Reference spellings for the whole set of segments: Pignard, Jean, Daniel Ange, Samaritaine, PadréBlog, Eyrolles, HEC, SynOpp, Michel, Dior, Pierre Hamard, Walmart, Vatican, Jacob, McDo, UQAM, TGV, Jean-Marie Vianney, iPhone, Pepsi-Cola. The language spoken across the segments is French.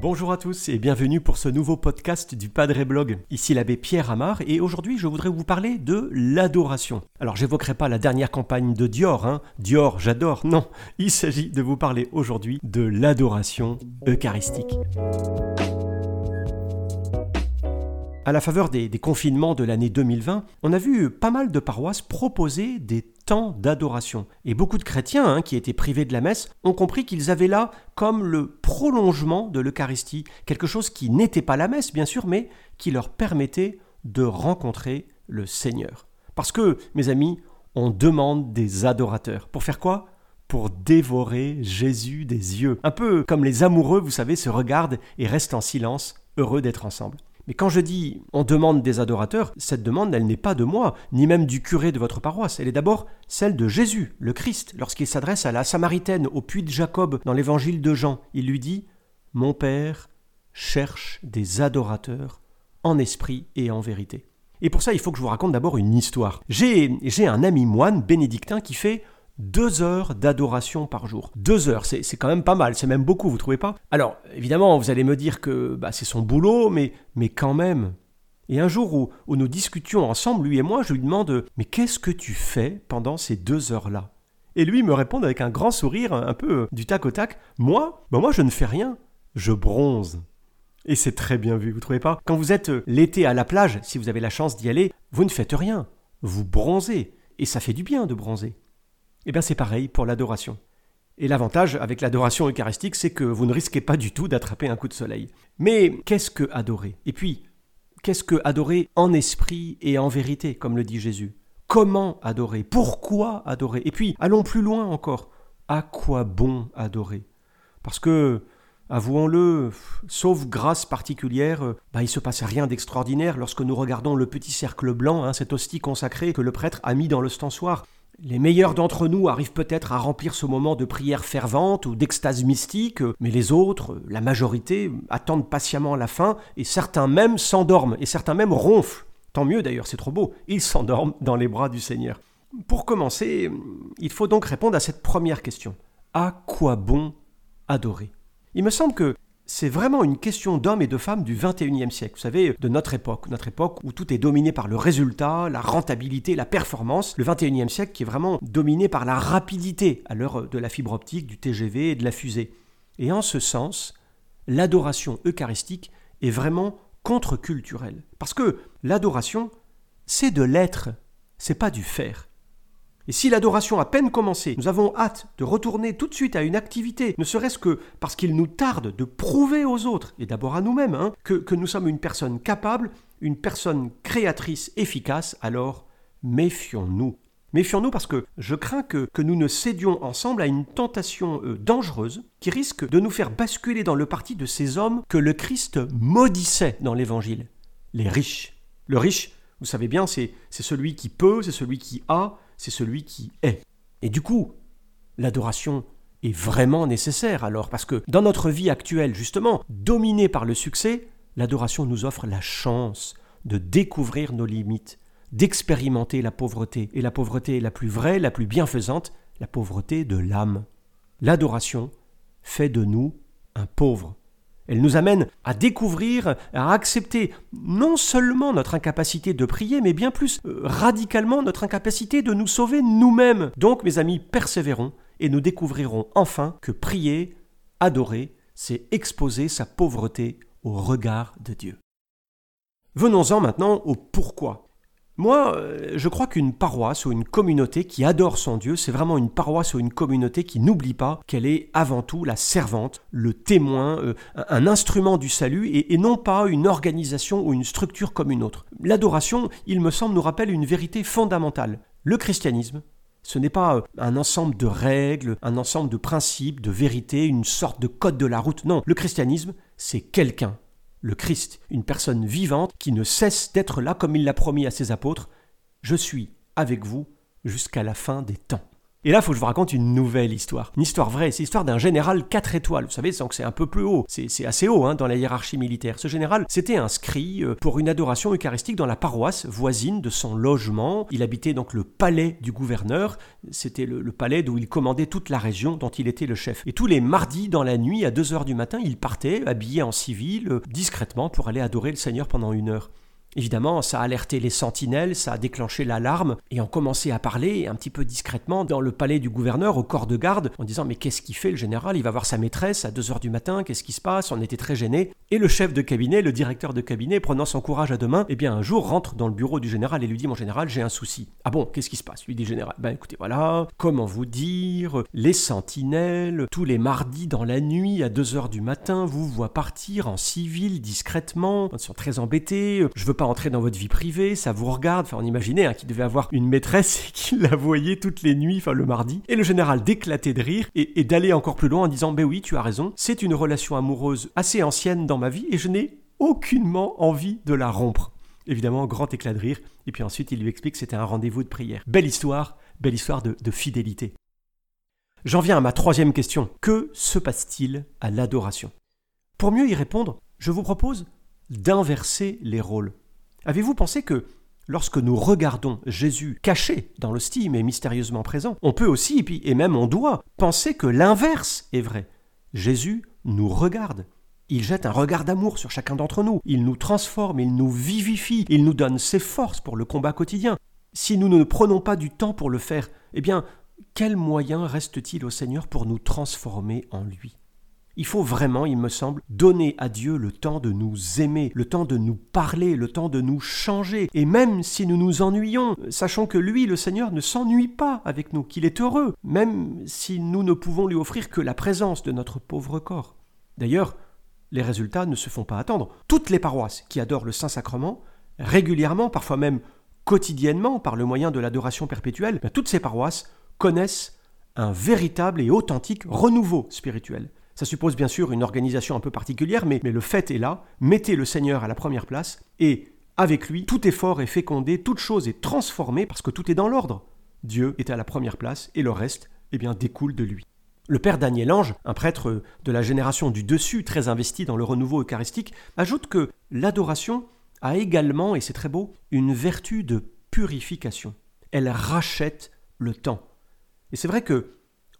Bonjour à tous et bienvenue pour ce nouveau podcast du PadréBlog. Ici l'abbé Pierre Hamard et aujourd'hui je voudrais vous parler de l'adoration. Alors j'évoquerai pas la dernière campagne de Dior, Dior j'adore, non, il s'agit de vous parler aujourd'hui de l'adoration eucharistique. À la faveur des confinements de l'année 2020, on a vu pas mal de paroisses proposer des temps d'adoration. Et beaucoup de chrétiens qui étaient privés de la messe ont compris qu'ils avaient là comme le prolongement de l'Eucharistie, quelque chose qui n'était pas la messe bien sûr, mais qui leur permettait de rencontrer le Seigneur. Parce que, mes amis, on demande des adorateurs. Pour faire quoi ? Pour dévorer Jésus des yeux. Un peu comme les amoureux, vous savez, se regardent et restent en silence, heureux d'être ensemble. Mais quand je dis « on demande des adorateurs », cette demande, elle n'est pas de moi, ni même du curé de votre paroisse. Elle est d'abord celle de Jésus, le Christ, lorsqu'il s'adresse à la Samaritaine, au puits de Jacob, dans l'évangile de Jean. Il lui dit « Mon Père cherche des adorateurs en esprit et en vérité ». Et pour ça, il faut que je vous raconte d'abord une histoire. J'ai un ami moine bénédictin qui fait 2 heures d'adoration par jour. 2 heures, c'est quand même pas mal, c'est même beaucoup, vous trouvez pas ? Alors, évidemment, vous allez me dire que c'est son boulot, mais quand même. Et un jour où nous discutions ensemble, lui et moi, je lui demande « Mais qu'est-ce que tu fais pendant ces 2 heures-là » Et lui me répond avec un grand sourire, un peu du tac au tac « Moi, je ne fais rien, je bronze. » Et c'est très bien vu, vous trouvez pas ? Quand vous êtes l'été à la plage, si vous avez la chance d'y aller, vous ne faites rien, vous bronzez. Et ça fait du bien de bronzer. Eh bien c'est pareil pour l'adoration. Et l'avantage avec l'adoration eucharistique, c'est que vous ne risquez pas du tout d'attraper un coup de soleil. Mais qu'est-ce que adorer ? Et puis, qu'est-ce que adorer en esprit et en vérité, comme le dit Jésus ? Comment adorer ? Pourquoi adorer ? Et puis, allons plus loin encore. À quoi bon adorer ? Parce que, avouons-le, sauf grâce particulière, il se passe rien d'extraordinaire lorsque nous regardons le petit cercle blanc, cette hostie consacrée que le prêtre a mis dans l'ostensoir. Les meilleurs d'entre nous arrivent peut-être à remplir ce moment de prière fervente ou d'extase mystique, mais les autres, la majorité, attendent patiemment la fin et certains même s'endorment et certains même ronflent. Tant mieux d'ailleurs, c'est trop beau, ils s'endorment dans les bras du Seigneur. Pour commencer, il faut donc répondre à cette première question. À quoi bon adorer ? Il me semble que c'est vraiment une question d'hommes et de femmes du XXIe siècle, vous savez, de notre époque où tout est dominé par le résultat, la rentabilité, la performance, le XXIe siècle qui est vraiment dominé par la rapidité à l'heure de la fibre optique, du TGV et de la fusée. Et en ce sens, l'adoration eucharistique est vraiment contre-culturelle. Parce que l'adoration, c'est de l'être, c'est pas du faire. Et si l'adoration a peine commencé, nous avons hâte de retourner tout de suite à une activité, ne serait-ce que parce qu'il nous tarde de prouver aux autres, et d'abord à nous-mêmes, que nous sommes une personne capable, une personne créatrice efficace, alors méfions-nous. Méfions-nous parce que je crains que nous ne cédions ensemble à une tentation dangereuse qui risque de nous faire basculer dans le parti de ces hommes que le Christ maudissait dans l'Évangile. Les riches. Le riche, vous savez bien, c'est celui qui peut, c'est celui qui a, c'est celui qui est. Et du coup, l'adoration est vraiment nécessaire alors, parce que dans notre vie actuelle, justement, dominée par le succès, l'adoration nous offre la chance de découvrir nos limites, d'expérimenter la pauvreté. Et la pauvreté est la plus vraie, la plus bienfaisante, la pauvreté de l'âme. L'adoration fait de nous un pauvre. Elle nous amène à découvrir, à accepter non seulement notre incapacité de prier, mais bien plus radicalement notre incapacité de nous sauver nous-mêmes. Donc, mes amis, persévérons et nous découvrirons enfin que prier, adorer, c'est exposer sa pauvreté au regard de Dieu. Venons-en maintenant au pourquoi. Moi, je crois qu'une paroisse ou une communauté qui adore son Dieu, c'est vraiment une paroisse ou une communauté qui n'oublie pas qu'elle est avant tout la servante, le témoin, un instrument du salut et non pas une organisation ou une structure comme une autre. L'adoration, il me semble, nous rappelle une vérité fondamentale. Le christianisme, ce n'est pas un ensemble de règles, un ensemble de principes, de vérités, une sorte de code de la route. Non, le christianisme, c'est quelqu'un. Le Christ, une personne vivante qui ne cesse d'être là comme il l'a promis à ses apôtres. « Je suis avec vous jusqu'à la fin des temps. » Et là, il faut que je vous raconte une nouvelle histoire. Une histoire vraie, c'est l'histoire d'un général 4 étoiles. Vous savez, c'est un peu plus haut. C'est assez haut hein, dans la hiérarchie militaire. Ce général s'était inscrit pour une adoration eucharistique dans la paroisse voisine de son logement. Il habitait donc le palais du gouverneur. C'était le palais d'où il commandait toute la région dont il était le chef. Et tous les mardis dans la nuit, à 2h du matin, il partait, habillé en civil, discrètement pour aller adorer le Seigneur pendant 1 heure. Évidemment, ça a alerté les sentinelles, ça a déclenché l'alarme, et on commençait à parler un petit peu discrètement dans le palais du gouverneur, au corps de garde, en disant « Mais qu'est-ce qu'il fait le général ? Il va voir sa maîtresse à 2h du matin, qu'est-ce qui se passe ?» On était très gênés. Et le chef de cabinet, le directeur de cabinet, prenant son courage à deux mains, eh bien un jour rentre dans le bureau du général et lui dit « Mon général, j'ai un souci. »« Ah bon, qu'est-ce qui se passe ?» lui dit le général. « Ben écoutez, voilà, comment vous dire, les sentinelles, tous les mardis dans la nuit, à 2h du matin, vous voient partir en civil, discrètement, ils sont très embêtés, je veux pas entrer dans votre vie privée, ça vous regarde. » Enfin, on imaginait hein, qu'il devait avoir une maîtresse et qu'il la voyait toutes les nuits, enfin le mardi. Et le général d'éclater de rire et d'aller encore plus loin en disant « Ben oui, tu as raison, c'est une relation amoureuse assez ancienne dans ma vie et je n'ai aucunement envie de la rompre. » Évidemment, grand éclat de rire. Et puis ensuite, il lui explique que c'était un rendez-vous de prière. Belle histoire de fidélité. J'en viens à ma 3e question. Que se passe-t-il à l'adoration ? Pour mieux y répondre, je vous propose d'inverser les rôles. Avez-vous pensé que lorsque nous regardons Jésus caché dans l'hostie mais mystérieusement présent, on peut aussi, et même on doit, penser que l'inverse est vrai. Jésus nous regarde. Il jette un regard d'amour sur chacun d'entre nous. Il nous transforme, il nous vivifie, il nous donne ses forces pour le combat quotidien. Si nous ne prenons pas du temps pour le faire, eh bien, quel moyen reste-t-il au Seigneur pour nous transformer en lui ? Il faut vraiment, il me semble, donner à Dieu le temps de nous aimer, le temps de nous parler, le temps de nous changer. Et même si nous nous ennuyons, sachons que lui, le Seigneur, ne s'ennuie pas avec nous, qu'il est heureux, même si nous ne pouvons lui offrir que la présence de notre pauvre corps. D'ailleurs, les résultats ne se font pas attendre. Toutes les paroisses qui adorent le Saint-Sacrement, régulièrement, parfois même quotidiennement, par le moyen de l'adoration perpétuelle, toutes ces paroisses connaissent un véritable et authentique renouveau spirituel. Ça suppose bien sûr une organisation un peu particulière, mais le fait est là. Mettez le Seigneur à la première place et, avec lui, tout effort est fécondé, toute chose est transformée parce que tout est dans l'ordre. Dieu est à la première place et le reste, eh bien, découle de lui. Le père Daniel Ange, un prêtre de la génération du dessus, très investi dans le renouveau eucharistique, ajoute que l'adoration a également, et c'est très beau, une vertu de purification. Elle rachète le temps. Et c'est vrai que,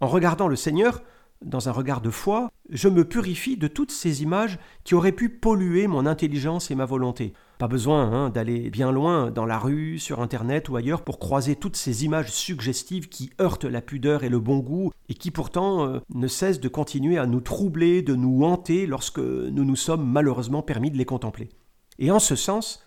en regardant le Seigneur, dans un regard de foi, je me purifie de toutes ces images qui auraient pu polluer mon intelligence et ma volonté. Pas besoin d'aller bien loin dans la rue, sur Internet ou ailleurs pour croiser toutes ces images suggestives qui heurtent la pudeur et le bon goût et qui pourtant ne cessent de continuer à nous troubler, de nous hanter lorsque nous nous sommes malheureusement permis de les contempler. Et en ce sens,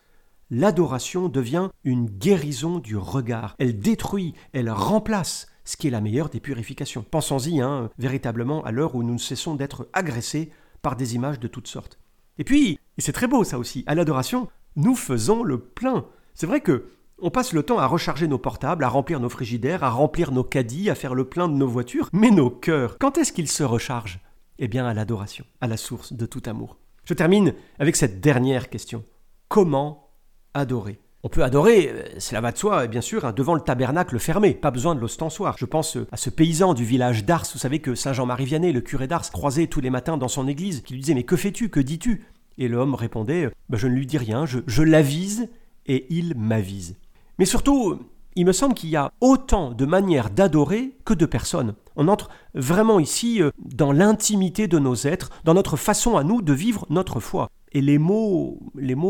l'adoration devient une guérison du regard. Elle détruit, elle remplace ce qui est la meilleure des purifications. Pensons-y véritablement à l'heure où nous ne cessons d'être agressés par des images de toutes sortes. Et puis, et c'est très beau ça aussi, à l'adoration, nous faisons le plein. C'est vrai qu'on passe le temps à recharger nos portables, à remplir nos frigidaires, à remplir nos caddies, à faire le plein de nos voitures, mais nos cœurs, quand est-ce qu'ils se rechargent ? Eh bien à l'adoration, à la source de tout amour. Je termine avec cette dernière question. Comment adorer ? On peut adorer, cela va de soi, bien sûr, devant le tabernacle fermé, pas besoin de l'ostensoir. Je pense à ce paysan du village d'Ars, vous savez que saint Jean-Marie Vianney, le curé d'Ars, croisait tous les matins dans son église, qui lui disait « Mais que fais-tu, que dis-tu » Et l'homme répondait « Je ne lui dis rien, je l'avise et il m'avise. » Mais surtout, il me semble qu'il y a autant de manières d'adorer que de personnes. On entre vraiment ici dans l'intimité de nos êtres, dans notre façon à nous de vivre notre foi. Et les mots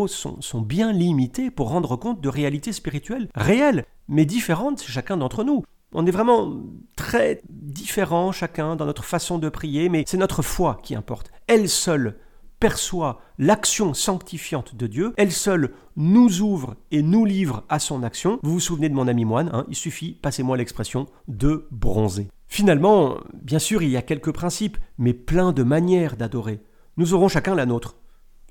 sont bien limités pour rendre compte de réalités spirituelles réelles, mais différentes chacun d'entre nous. On est vraiment très différents chacun dans notre façon de prier, mais c'est notre foi qui importe. Elle seule perçoit l'action sanctifiante de Dieu, elle seule nous ouvre et nous livre à son action. Vous vous souvenez de mon ami moine, il suffit, passez-moi l'expression, de bronzer. Finalement, bien sûr, il y a quelques principes, mais plein de manières d'adorer. Nous aurons chacun la nôtre.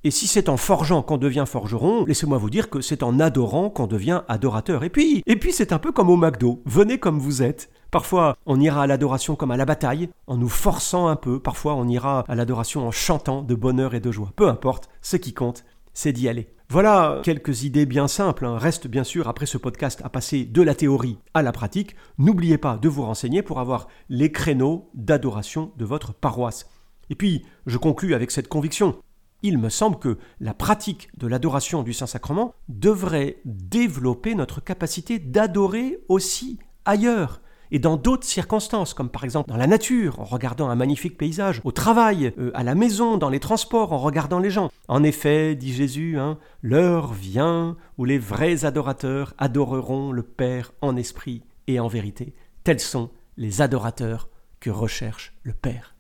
Et si c'est en forgeant qu'on devient forgeron, laissez-moi vous dire que c'est en adorant qu'on devient adorateur. Et puis c'est un peu comme au McDo, venez comme vous êtes. Parfois, on ira à l'adoration comme à la bataille, en nous forçant un peu. Parfois, on ira à l'adoration en chantant de bonheur et de joie. Peu importe, ce qui compte, c'est d'y aller. Voilà quelques idées bien simples. Reste bien sûr, après ce podcast, à passer de la théorie à la pratique. N'oubliez pas de vous renseigner pour avoir les créneaux d'adoration de votre paroisse. Et puis, je conclus avec cette conviction. Il me semble que la pratique de l'adoration du Saint-Sacrement devrait développer notre capacité d'adorer aussi ailleurs et dans d'autres circonstances, comme par exemple dans la nature, en regardant un magnifique paysage, au travail, à la maison, dans les transports, en regardant les gens. En effet, dit Jésus, l'heure vient où les vrais adorateurs adoreront le Père en esprit et en vérité. Tels sont les adorateurs que recherche le Père.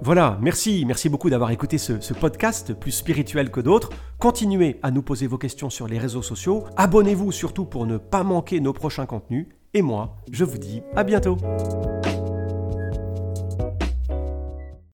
Voilà, merci beaucoup d'avoir écouté ce podcast plus spirituel que d'autres. Continuez à nous poser vos questions sur les réseaux sociaux. Abonnez-vous surtout pour ne pas manquer nos prochains contenus. Et moi, je vous dis à bientôt.